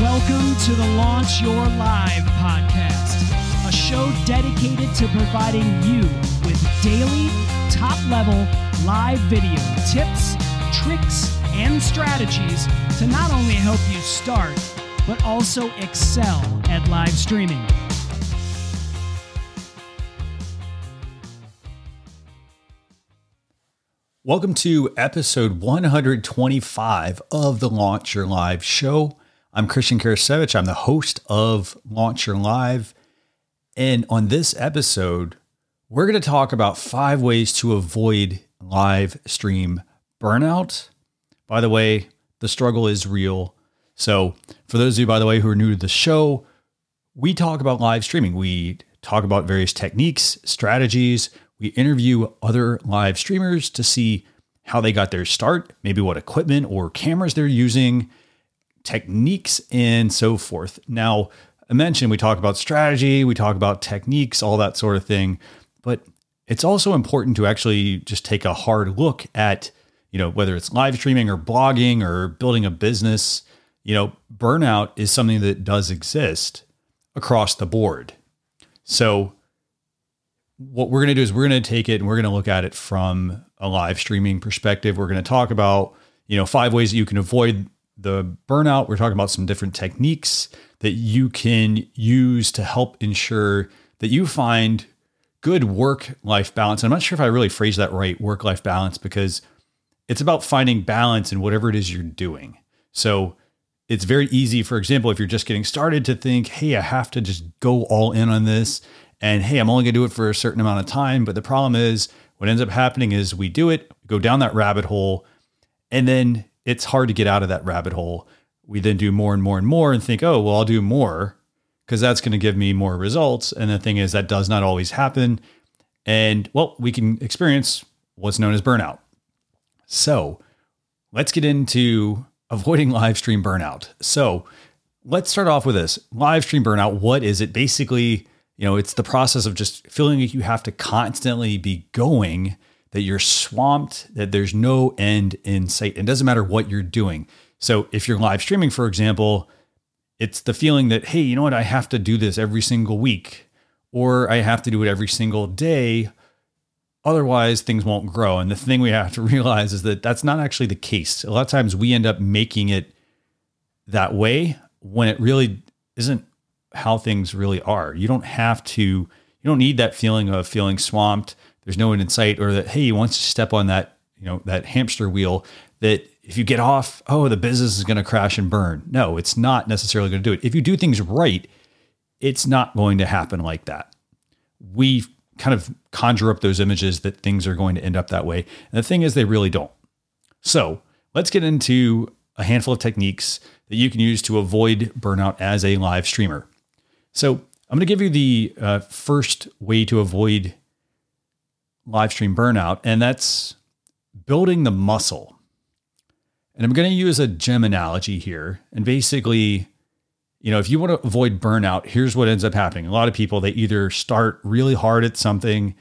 Welcome to the Launch Your Live podcast, a show dedicated to providing you with daily, top-level live video tips, tricks, and strategies to not only help you start, but also excel at live streaming. Welcome to episode 125 of the Launch Your Live show. I'm Christian Karasevich. I'm the host of Launch Your Live. And on this episode, we're going to talk about 5 ways to avoid live stream burnout. By the way, the struggle is real. So for those of you, by the way, who are new to the show, we talk about live streaming. We talk about various techniques, strategies. We interview other live streamers to see how they got their start, maybe what equipment or cameras they're using, techniques, and so forth. Now, I mentioned we talk about strategy, we talk about techniques, all that sort of thing, but it's also important to actually just take a hard look at, whether it's live streaming or blogging or building a business, burnout is something that does exist across the board. So what we're going to do is we're going to take it and we're going to look at it from a live streaming perspective. We're going to talk about, 5 ways that you can avoid the burnout. We're talking about some different techniques that you can use to help ensure that you find good work-life balance. And I'm not sure if I really phrased that right, work-life balance, because it's about finding balance in whatever it is you're doing. So it's very easy, for example, if you're just getting started, to think, hey, I have to just go all in on this. And hey, I'm only going to do it for a certain amount of time. But the problem is what ends up happening is we do it, go down that rabbit hole, and then it's hard to get out of that rabbit hole. We then do more and more and more and think, oh, well, I'll do more because that's going to give me more results. And the thing is, that does not always happen. And well, we can experience what's known as burnout. So let's get into avoiding live stream burnout. So let's start off with this. Live stream burnout, what is it? Basically, it's the process of just feeling like you have to constantly be going, that you're swamped, that there's no end in sight. It doesn't matter what you're doing. So if you're live streaming, for example, it's the feeling that, hey, you know what? I have to do this every single week, or I have to do it every single day. Otherwise, things won't grow. And the thing we have to realize is that that's not actually the case. A lot of times we end up making it that way when it really isn't how things really are. You don't need that feeling of feeling swamped. There's no end in sight, or that, hey, once you step on that, that hamster wheel, that if you get off, oh, the business is going to crash and burn. No, it's not necessarily going to do it. If you do things right, it's not going to happen like that. We kind of conjure up those images that things are going to end up that way. And the thing is, they really don't. So let's get into a handful of techniques that you can use to avoid burnout as a live streamer. So I'm going to give you the first way to avoid live stream burnout, and that's building the muscle. And I'm going to use a gym analogy here. And basically, if you want to avoid burnout, here's what ends up happening. A lot of people, they either start really hard at something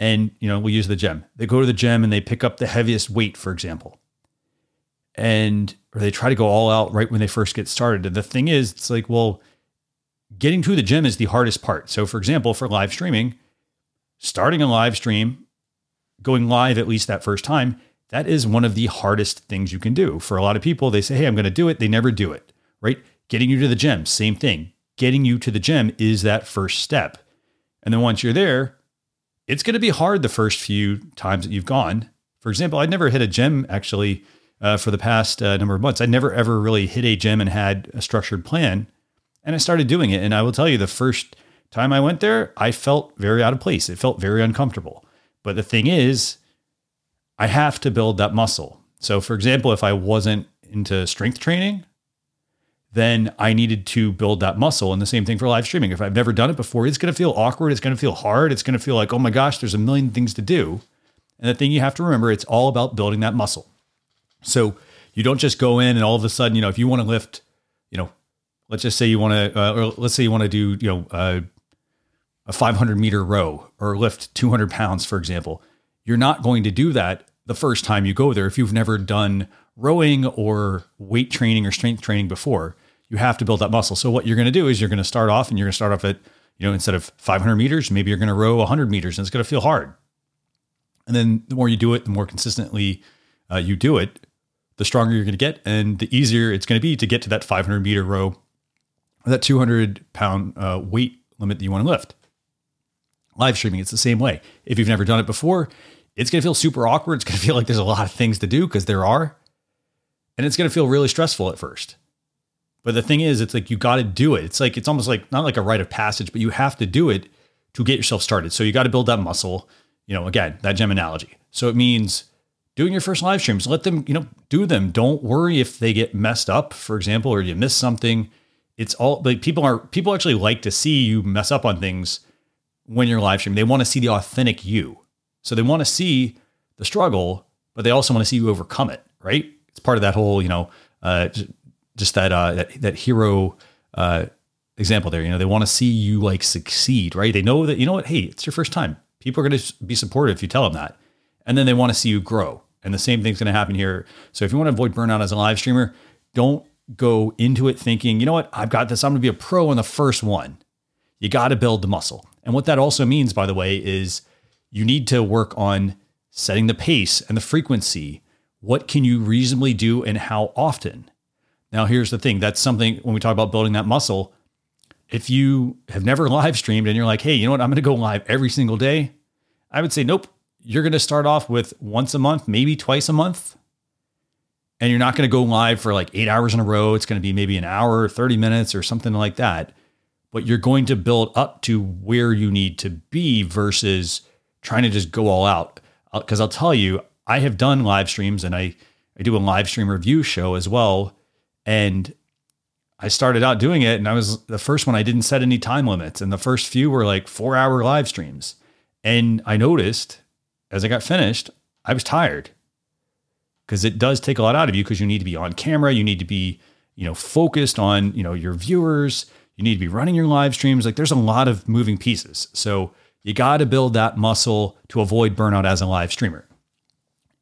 and, we use the gym. They go to the gym and they pick up the heaviest weight, for example. Or they try to go all out right when they first get started. And the thing is, it's like, well, getting to the gym is the hardest part. So for example, for live streaming, starting a live stream, going live at least that first time, that is one of the hardest things you can do. For a lot of people, they say, hey, I'm going to do it. They never do it, right? Getting you to the gym, same thing. Getting you to the gym is that first step. And then once you're there, it's going to be hard the first few times that you've gone. For example, I'd never hit a gym actually for the past number of months. I never ever really hit a gym and had a structured plan. And I started doing it. And I will tell you, the first time I went there, I felt very out of place. It felt very uncomfortable. But the thing is, I have to build that muscle. So for example, if I wasn't into strength training, then I needed to build that muscle. And the same thing for live streaming. If I've never done it before, it's going to feel awkward. It's going to feel hard. It's going to feel like, oh my gosh, there's a million things to do. And the thing you have to remember, it's all about building that muscle. So you don't just go in and all of a sudden, if you want to lift, let's just say you want to, or let's say you want to do, a 500 meter row or lift 200 pounds, for example. You're not going to do that the first time you go there. If you've never done rowing or weight training or strength training before, you have to build that muscle. So what you're going to do is you're going to start off and you're going to start off at, you know, instead of 500 meters, maybe you're going to row 100 meters and it's going to feel hard. And then the more you do it, the more consistently you do it, the stronger you're going to get and the easier it's going to be to get to that 500 meter row or that 200 pound weight limit that you want to lift. Live streaming, it's the same way. If you've never done it before, it's going to feel super awkward. It's going to feel like there's a lot of things to do because there are. And it's going to feel really stressful at first. But the thing is, it's like you got to do it. It's like, it's almost like not like a rite of passage, but you have to do it to get yourself started. So you got to build that muscle, you know, again, that gym analogy. So it means doing your first live streams, let them, you know, do them. Don't worry if they get messed up, for example, or you miss something. It's all like people actually like to see you mess up on things when you're live streaming. They want to see the authentic you. So they want to see the struggle, but they also want to see you overcome it, right? It's part of that whole, you know, just that hero example there. You know, they want to see you like succeed, right? They know that, you know what, hey, it's your first time. People are going to be supportive if you tell them that. And then they want to see you grow. And the same thing's going to happen here. So if you want to avoid burnout as a live streamer, don't go into it thinking, you know what, I've got this. I'm going to be a pro on the first one. You got to build the muscle. And what that also means, by the way, is you need to work on setting the pace and the frequency. What can you reasonably do and how often? Now, here's the thing. That's something when we talk about building that muscle, if you have never live streamed and you're like, hey, you know what? I'm going to go live every single day. I would say, nope. You're going to start off with once a month, maybe twice a month. And you're not going to go live for like 8 hours in a row. It's going to be maybe an hour, 30 minutes or something like that. But you're going to build up to where you need to be versus trying to just go all out. Because I'll tell you, I have done live streams and I do a live stream review show as well. And I started out doing it and I was the first one. I didn't set any time limits. And the first few were like 4-hour live streams. And I noticed as I got finished, I was tired because it does take a lot out of you because you need to be on camera. You need to be, you know, focused on, you know, your viewers. You need to be running your live streams. Like there's a lot of moving pieces. So you got to build that muscle to avoid burnout as a live streamer.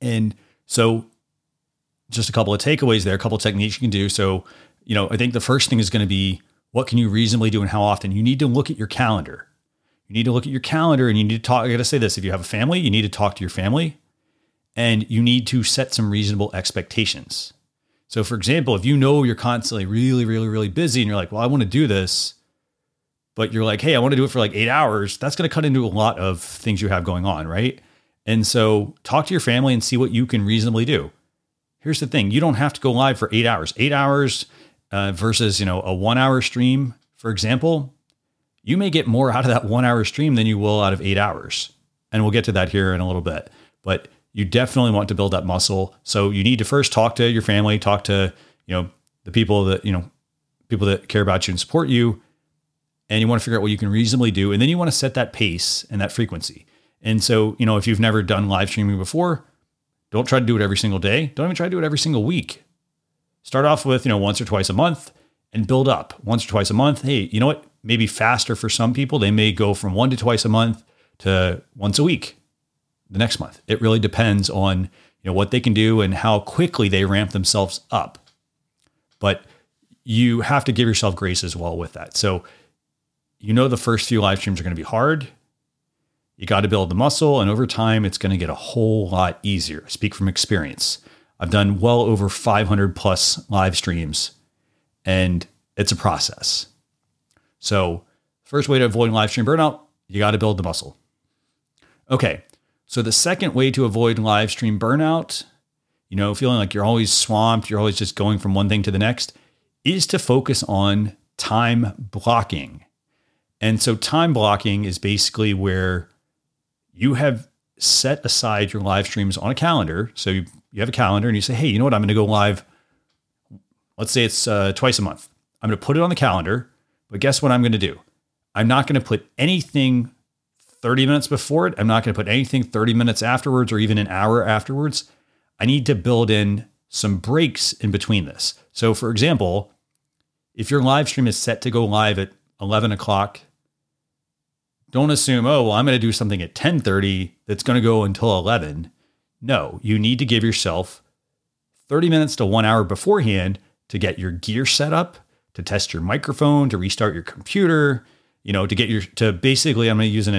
And so just a couple of takeaways there, a couple of techniques you can do. So, you know, I think the first thing is going to be what can you reasonably do and how often? You need to look at your calendar. You need to look at your calendar and you need to talk. I got to say this. If you have a family, you need to talk to your family and you need to set some reasonable expectations. So for example, if you know you're constantly really, really, really busy and you're like, well, I want to do this, but you're like, hey, I want to do it for like 8 hours. That's going to cut into a lot of things you have going on. Right. And so talk to your family and see what you can reasonably do. Here's the thing. You don't have to go live for 8 hours, versus, you know, a 1 hour stream, for example. You may get more out of that 1 hour stream than you will out of 8 hours. And we'll get to that here in a little bit, but you definitely want to build that muscle. So you need to first talk to your family, talk to, you know, the people that, you know, people that care about you and support you. And you want to figure out what you can reasonably do. And then you want to set that pace and that frequency. And so, you know, if you've never done live streaming before, don't try to do it every single day. Don't even try to do it every single week. Start off with, you know, once or twice a month and build up once or twice a month. Hey, you know what? Maybe faster for some people. They may go from 1 to 2 times a month to once a week the next month. It really depends on, you know, what they can do and how quickly they ramp themselves up. But you have to give yourself grace as well with that. So, you know, the first few live streams are going to be hard. You got to build the muscle and over time it's going to get a whole lot easier. I speak from experience. I've done well over 500 plus live streams and it's a process. So first way to avoid live stream burnout, you got to build the muscle. Okay. So the second way to avoid live stream burnout, you know, feeling like you're always swamped, you're always just going from one thing to the next, is to focus on time blocking. And so time blocking is basically where you have set aside your live streams on a calendar. So you have a calendar and you say, hey, you know what? I'm going to go live. Let's say it's twice a month. I'm going to put it on the calendar. But guess what I'm going to do? I'm not going to put anything 30 minutes before it. I'm not going to put anything 30 minutes afterwards or even an hour afterwards. I need to build in some breaks in between this. So for example, if your live stream is set to go live at 11 o'clock, don't assume, oh, well, I'm going to do something at 10:30 that's going to go until 11. No, you need to give yourself 30 minutes to 1 hour beforehand to get your gear set up, to test your microphone, to restart your computer, you know, to get your, to basically, I'm going to use an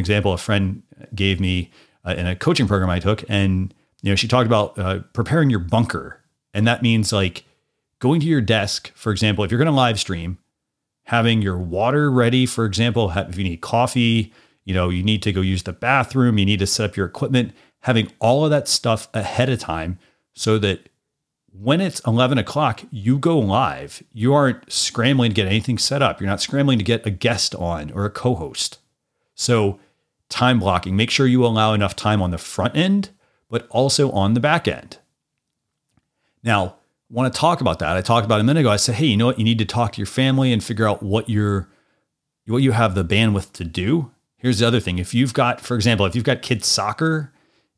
example a friend gave me in a coaching program I took. And, you know, she talked about preparing your bunker. And that means like going to your desk, for example, if you're going to live stream, having your water ready, for example, if you need coffee, you know, you need to go use the bathroom, you need to set up your equipment, having all of that stuff ahead of time so that when it's 11 o'clock, you go live. You aren't scrambling to get anything set up. You're not scrambling to get a guest on or a co-host. So time blocking, make sure you allow enough time on the front end, but also on the back end. Now, I want to talk about that. I talked about it a minute ago. I said, hey, you know what? You need to talk to your family and figure out what you have the bandwidth to do. Here's the other thing. If you've got, for example, if you've got kids soccer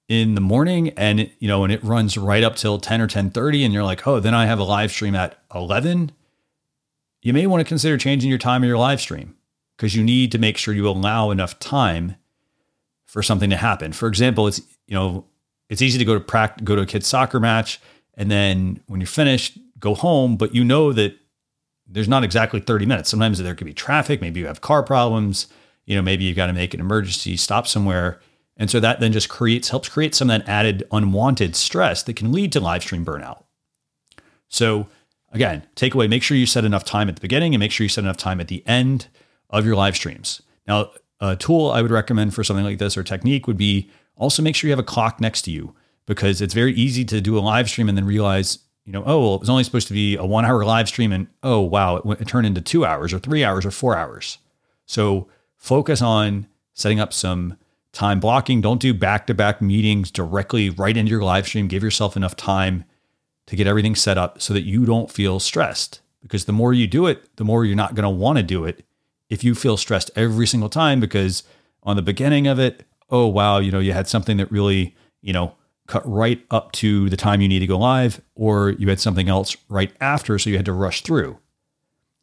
in the morning and, you know, and it runs right up till 10 or 10:30 and you're like, oh, then I have a live stream at 11. You may want to consider changing your time of your live stream because you need to make sure you allow enough time for something to happen. For example, it's, you know, it's easy to go to a kid's soccer match. And then when you're finished, go home, but you know that there's not exactly 30 minutes. Sometimes there could be traffic. Maybe you have car problems, you know, maybe you've got to make an emergency stop somewhere. And so that then just helps create some of that added unwanted stress that can lead to live stream burnout. So again, takeaway, make sure you set enough time at the beginning and make sure you set enough time at the end of your live streams. Now, a tool I would recommend for something like this or technique would be also make sure you have a clock next to you, because it's very easy to do a live stream and then realize, you know, oh, well, it was only supposed to be a 1 hour live stream and, oh, wow, it turned into 2 hours or 3 hours or 4 hours. So focus on setting up some time blocking. Don't do back-to-back meetings directly right into your live stream. Give yourself enough time to get everything set up so that you don't feel stressed, because the more you do it, the more you're not going to want to do it if you feel stressed every single time, because on the beginning of it, oh, wow, you know, you had something that really, you know, cut right up to the time you need to go live, or you had something else right after, so you had to rush through.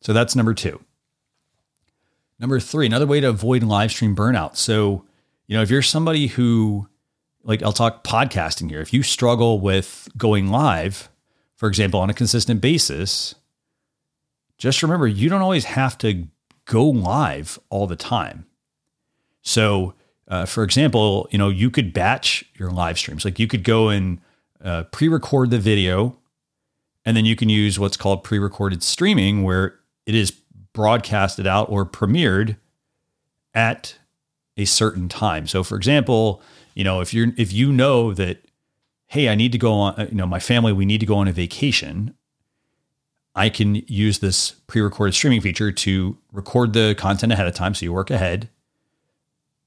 So that's number two. Number three, another way to avoid live stream burnout. So, you know, if you're somebody who, like, I'll talk podcasting here. If you struggle with going live, for example, on a consistent basis, just remember, you don't always have to go live all the time. So, for example, you know, you could batch your live streams. Like you could go and pre-record the video, and then you can use what's called pre-recorded streaming, where it is broadcasted out or premiered at a certain time. So for example, you know, if you know that, hey, I need to go on, you know, my family, we need to go on a vacation, I can use this pre-recorded streaming feature to record the content ahead of time. So you work ahead.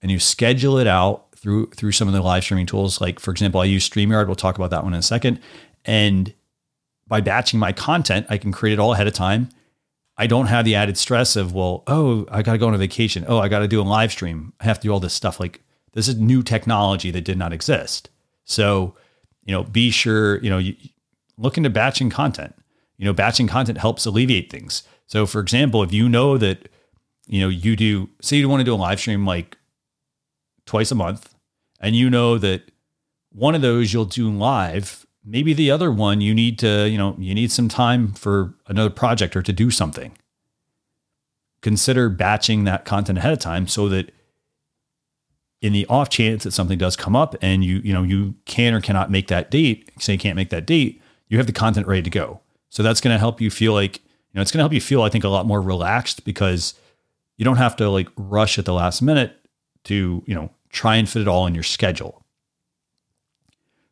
And you schedule it out through some of the live streaming tools. Like, for example, I use StreamYard. We'll talk about that one in a second. And by batching my content, I can create it all ahead of time. I don't have the added stress of, well, oh, I got to go on a vacation. Oh, I got to do a live stream. I have to do all this stuff. Like, this is new technology that did not exist. So, you know, be sure, you know, you look into batching content. You know, batching content helps alleviate things. So for example, if you know that, you know, you do, say you want to do a live stream, like, twice a month, and you know that one of those you'll do live, maybe the other one you need to, you know, you need some time for another project or to do something. Consider batching that content ahead of time so that in the off chance that something does come up and you can or cannot make that date, say you can't make that date, you have the content ready to go. So that's going to help you feel like, you know, it's going to help you feel, I think, a lot more relaxed, because you don't have to like rush at the last minute to, you know, try and fit it all in your schedule.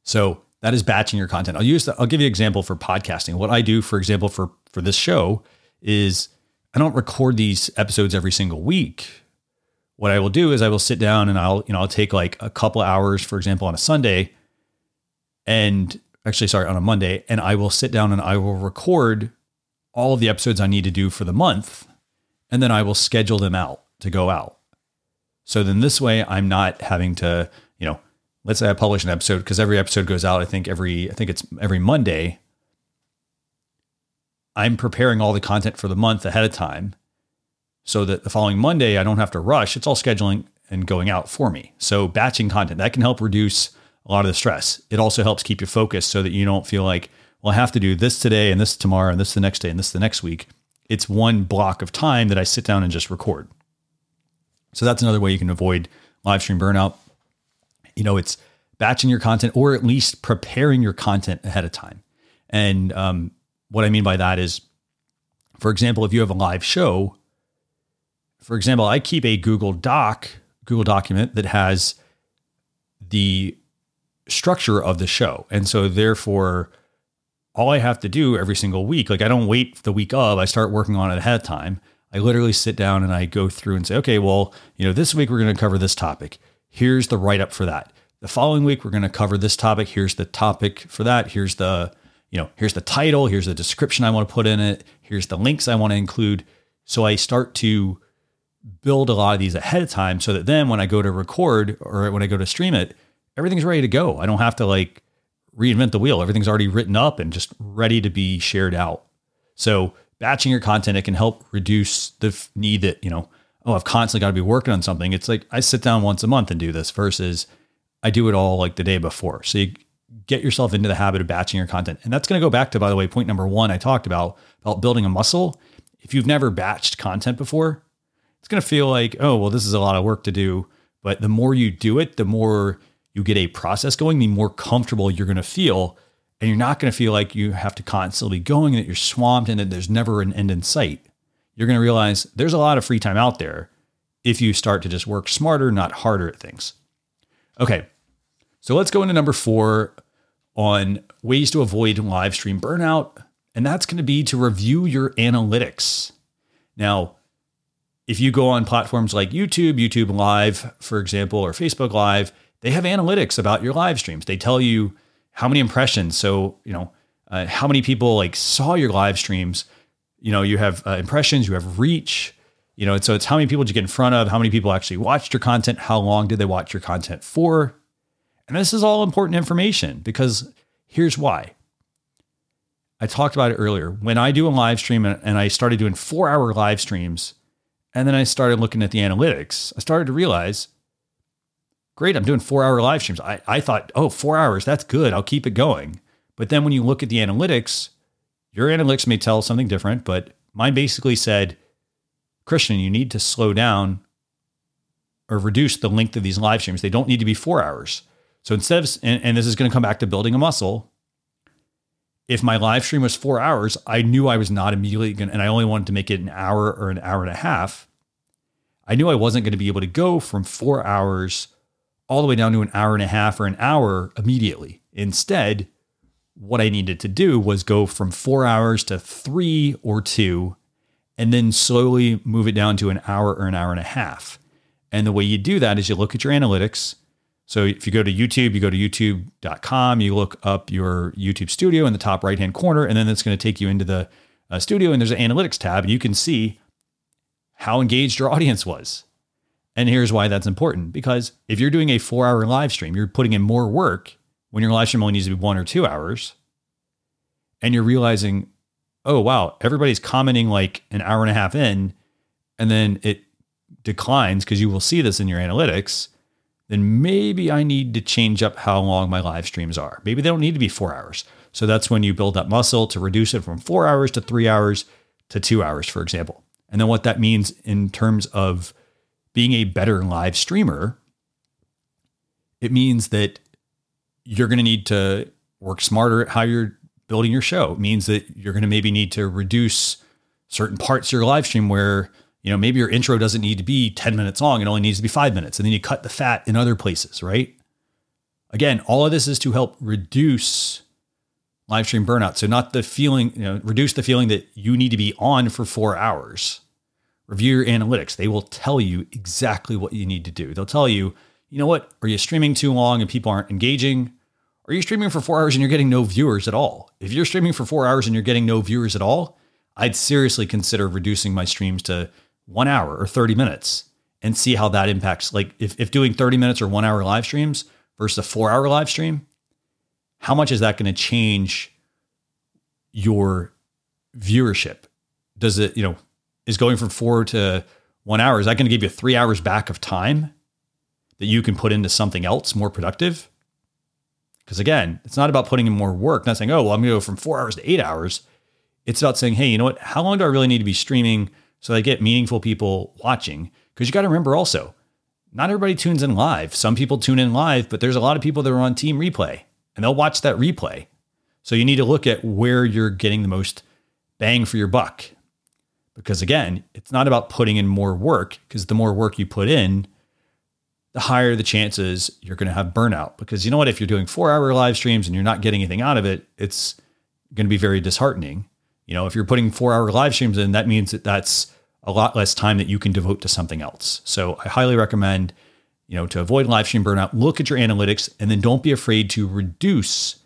So that is batching your content. I'll give you an example for podcasting. What I do, for example, for this show is I don't record these episodes every single week. What I will do is I will sit down and I'll take like a couple hours, for example, on a Sunday, and on a Monday, and I will sit down and I will record all of the episodes I need to do for the month. And then I will schedule them out to go out. So then this way I'm not having to, you know, let's say I publish an episode, because every episode goes out, I think it's every Monday. I'm preparing all the content for the month ahead of time so that the following Monday I don't have to rush. It's all scheduling and going out for me. So batching content, that can help reduce a lot of the stress. It also helps keep you focused so that you don't feel like, well, I have to do this today and this tomorrow and this the next day and this the next week. it's one block of time that I sit down and just record. So that's another way you can avoid live stream burnout. You know, it's batching your content or at least preparing your content ahead of time. And what I mean by that is, for example, if you have a live show, for example, I keep a Google document that has the structure of the show. And so therefore, all I have to do every single week, like I don't wait the week of, I start working on it ahead of time. I literally sit down and I go through and say, okay, well, you know, this week we're going to cover this topic. Here's the write-up for that. The following week, we're going to cover this topic. Here's the topic for that. Here's the, you know, here's the title. Here's the description I want to put in it. Here's the links I want to include. So I start to build a lot of these ahead of time so that then when I go to record or when I go to stream it, everything's ready to go. I don't have to like reinvent the wheel. Everything's already written up and just ready to be shared out. So batching your content, it can help reduce the need that, you know, oh, I've constantly got to be working on something. It's like I sit down once a month and do this versus I do it all like the day before. So you get yourself into the habit of batching your content. And that's going to go back to, by the way, point number one, I talked about building a muscle. If you've never batched content before, it's going to feel like, oh, well, this is a lot of work to do. But the more you do it, the more you get a process going, the more comfortable you're going to feel. And you're not going to feel like you have to constantly going and that you're swamped and that there's never an end in sight. You're going to realize there's a lot of free time out there if you start to just work smarter, not harder at things. Okay, so let's go into number 4 on ways to avoid live stream burnout. And that's going to be to review your analytics. Now, if you go on platforms like YouTube Live, for example, or Facebook Live, they have analytics about your live streams. They tell you how many impressions. So, you know, how many people like saw your live streams. You know, you have impressions, you have reach, you know, and so it's how many people did you get in front of, how many people actually watched your content, how long did they watch your content for? And this is all important information because here's why. I talked about it earlier. When I do a live stream and I started doing 4-hour live streams, and then I started looking at the analytics, I started to realize, great, I'm doing 4-hour live streams. I thought, oh, 4 hours, that's good. I'll keep it going. But then when you look at the analytics, your analytics may tell something different, but mine basically said, Christian, you need to slow down or reduce the length of these live streams. They don't need to be 4 hours. So instead of, and this is going to come back to building a muscle. If my live stream was 4 hours, I knew I was not immediately going to, and I only wanted to make it an hour or an hour and a half. I knew I wasn't going to be able to go from 4 hours all the way down to an hour and a half or an hour immediately. Instead, what I needed to do was go from 4 hours to 3 or 2, and then slowly move it down to an hour or an hour and a half. And the way you do that is you look at your analytics. So if you go to YouTube, you go to youtube.com, you look up your YouTube studio in the top right-hand corner, and then it's going to take you into the studio, and there's an analytics tab, and you can see how engaged your audience was. And here's why that's important, because if you're doing a 4-hour live stream, you're putting in more work when your live stream only needs to be 1 or 2 hours, and you're realizing, oh, wow, everybody's commenting like an hour and a half in, and then it declines because you will see this in your analytics, then maybe I need to change up how long my live streams are. Maybe they don't need to be 4 hours. So that's when you build that muscle to reduce it from 4 hours to 3 hours to 2 hours, for example. And then what that means in terms of being a better live streamer, it means that you're going to need to work smarter at how you're building your show. It means that you're going to maybe need to reduce certain parts of your live stream where, you know, maybe your intro doesn't need to be 10 minutes long. It only needs to be 5 minutes. And then you cut the fat in other places, right? Again, all of this is to help reduce live stream burnout. So not the feeling, you know, reduce the feeling that you need to be on for 4 hours. Review your analytics. They will tell you exactly what you need to do. They'll tell you, you know what? Are you streaming too long and people aren't engaging? Are you streaming for 4 hours and you're getting no viewers at all? If you're streaming for 4 hours and you're getting no viewers at all, I'd seriously consider reducing my streams to 1 hour or 30 minutes and see how that impacts. Like if doing 30 minutes or 1 hour live streams versus a 4-hour live stream, how much is that going to change your viewership? Does it, you know, is going from 4 to 1 hour, is that going to give you 3 hours back of time that you can put into something else more productive? Because again, it's not about putting in more work, not saying, oh, well, I'm going to go from 4 hours to 8 hours. It's about saying, hey, you know what? How long do I really need to be streaming so that I get meaningful people watching? Because you got to remember also, not everybody tunes in live. Some people tune in live, but there's a lot of people that are on team replay and they'll watch that replay. So you need to look at where you're getting the most bang for your buck. Because again, it's not about putting in more work, because the more work you put in, the higher the chances you're going to have burnout. Because you know what, if you're doing 4-hour live streams and you're not getting anything out of it, it's going to be very disheartening. You know, if you're putting 4-hour live streams in, that means that that's a lot less time that you can devote to something else. So I highly recommend, you know, to avoid live stream burnout, look at your analytics, and then don't be afraid to reduce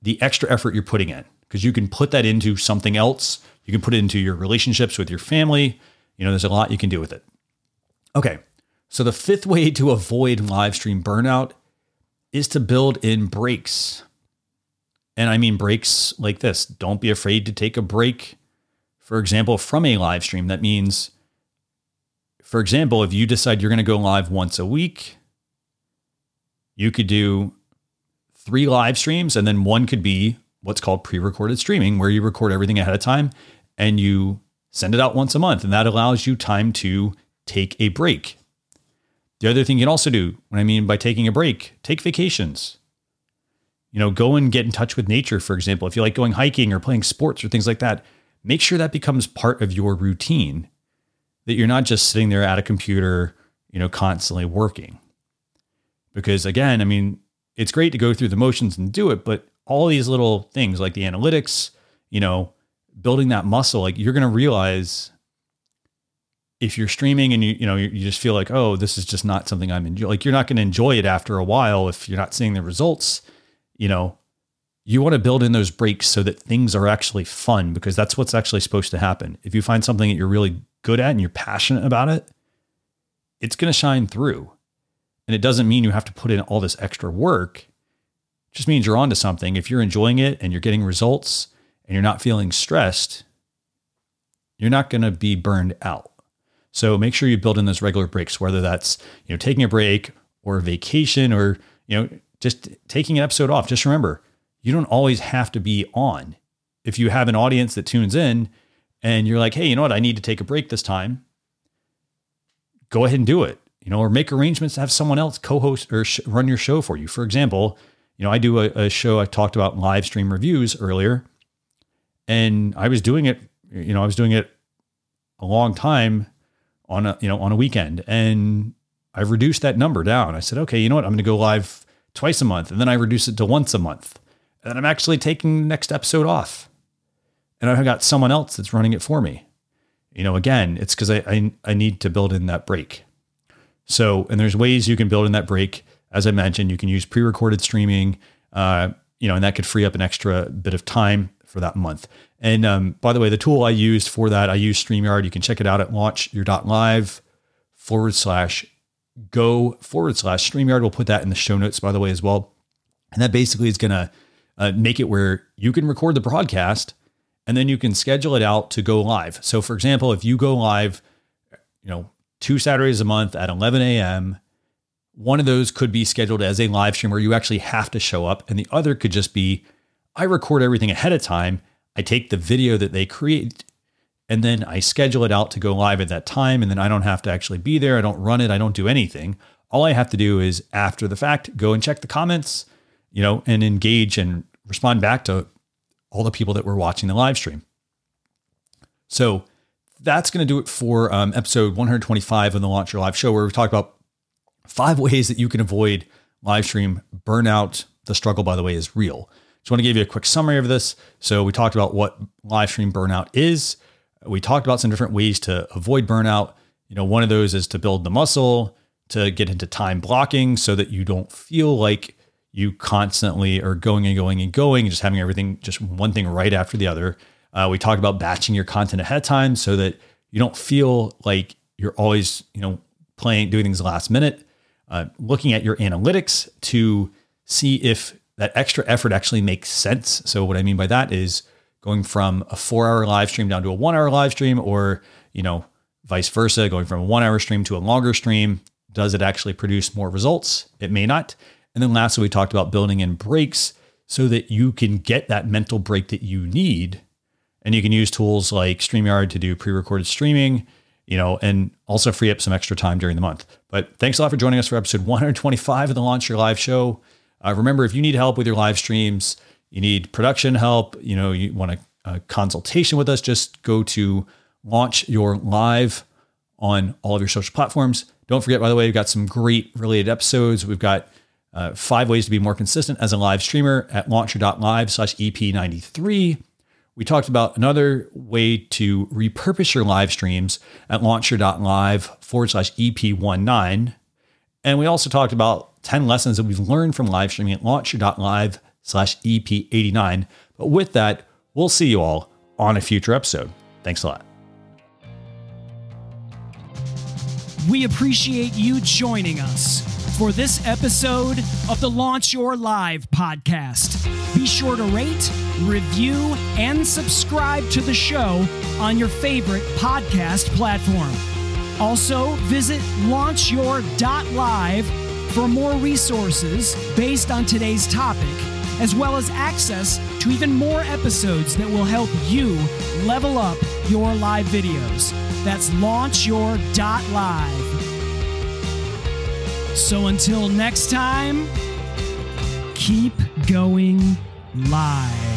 the extra effort you're putting in, because you can put that into something else. You can put it into your relationships with your family. You know, there's a lot you can do with it. Okay. So the fifth way to avoid live stream burnout is to build in breaks. And I mean breaks like this. Don't be afraid to take a break. For example, from a live stream, that means, for example, if you decide you're going to go live once a week, you could do 3 live streams, and then one could be what's called pre-recorded streaming, where you record everything ahead of time and you send it out once a month. And that allows you time to take a break. The other thing you can also do, what I mean by taking a break, take vacations. You know, go and get in touch with nature, for example. If you like going hiking or playing sports or things like that, make sure that becomes part of your routine, that you're not just sitting there at a computer, you know, constantly working. Because again, I mean, it's great to go through the motions and do it, but all these little things like the analytics, you know, building that muscle, like you're going to realize if you're streaming and you know, you just feel like, oh, this is just not something I'm enjoying. Like you're not going to enjoy it after a while if you're not seeing the results. You know, you want to build in those breaks so that things are actually fun, because that's what's actually supposed to happen. If you find something that you're really good at and you're passionate about it, it's going to shine through. And it doesn't mean you have to put in all this extra work. Just means you're onto something. If you're enjoying it and you're getting results and you're not feeling stressed, you're not going to be burned out. So make sure you build in those regular breaks, whether that's, you know, taking a break or a vacation, or, you know, just taking an episode off. Just remember, you don't always have to be on. If you have an audience that tunes in and you're like, hey, you know what? I need to take a break this time. Go ahead and do it, you know, or make arrangements to have someone else co-host or run your show for you. For example, you know, I do a show, I talked about live stream reviews earlier, and I was doing it, you know, I was doing it a long time on a, you know, on a weekend, and I've reduced that number down. I said, okay, you know what? I'm going to go live twice a month. And then I reduce it to once a month, and then I'm actually taking the next episode off, and I've got someone else that's running it for me. You know, again, it's because I need to build in that break. So, and there's ways you can build in that break. As I mentioned, you can use pre-recorded streaming, you know, and that could free up an extra bit of time for that month. And by the way, the tool I used for that, I use StreamYard. You can check it out at launchyour.live/go/StreamYard. We'll put that in the show notes, by the way, as well. And that basically is going to make it where you can record the broadcast and then you can schedule it out to go live. So for example, if you go live, you know, 2 Saturdays a month at 11 a.m., one of those could be scheduled as a live stream where you actually have to show up. And the other could just be, I record everything ahead of time. I take the video that they create and then I schedule it out to go live at that time. And then I don't have to actually be there. I don't run it. I don't do anything. All I have to do is after the fact, go and check the comments, you know, and engage and respond back to all the people that were watching the live stream. So that's going to do it for episode 125 of the Launch Your Live show, where we talked about 5 ways that you can avoid live stream burnout. The struggle, by the way, is real. Just want to give you a quick summary of this. So we talked about what live stream burnout is. We talked about some different ways to avoid burnout. You know, one of those is to build the muscle, to get into time blocking so that you don't feel like you constantly are going and going and going and just having everything, just one thing right after the other. We talked about batching your content ahead of time so that you don't feel like you're always, you know, playing, doing things last minute. Looking at your analytics to see if that extra effort actually makes sense. So what I mean by that is going from a 4-hour live stream down to a 1-hour live stream, or, you know, vice versa, going from a 1-hour stream to a longer stream. Does it actually produce more results? It may not. And then lastly, we talked about building in breaks so that you can get that mental break that you need And you can use tools like StreamYard to do pre-recorded streaming, you know, and also free up some extra time during the month. But thanks a lot for joining us for episode 125 of the Launch Your Live show. Remember, if you need help with your live streams, you need production help, you know, you want a consultation with us, just go to Launch Your Live on all of your social platforms. Don't forget, by the way, we've got some great related episodes. We've got 5 ways to be more consistent as a live streamer at launcher.live/EP93. We talked about another way to repurpose your live streams at launcher.live/EP19. And we also talked about 10 lessons that we've learned from live streaming at launcher.live/EP89. But with that, we'll see you all on a future episode. Thanks a lot. We appreciate you joining us for this episode of the Launch Your Live podcast. Be sure to rate, review, and subscribe to the show on your favorite podcast platform. Also, visit launchyour.live for more resources based on today's topic, as well as access to even more episodes that will help you level up your live videos. That's launchyour.live. So until next time, keep going live.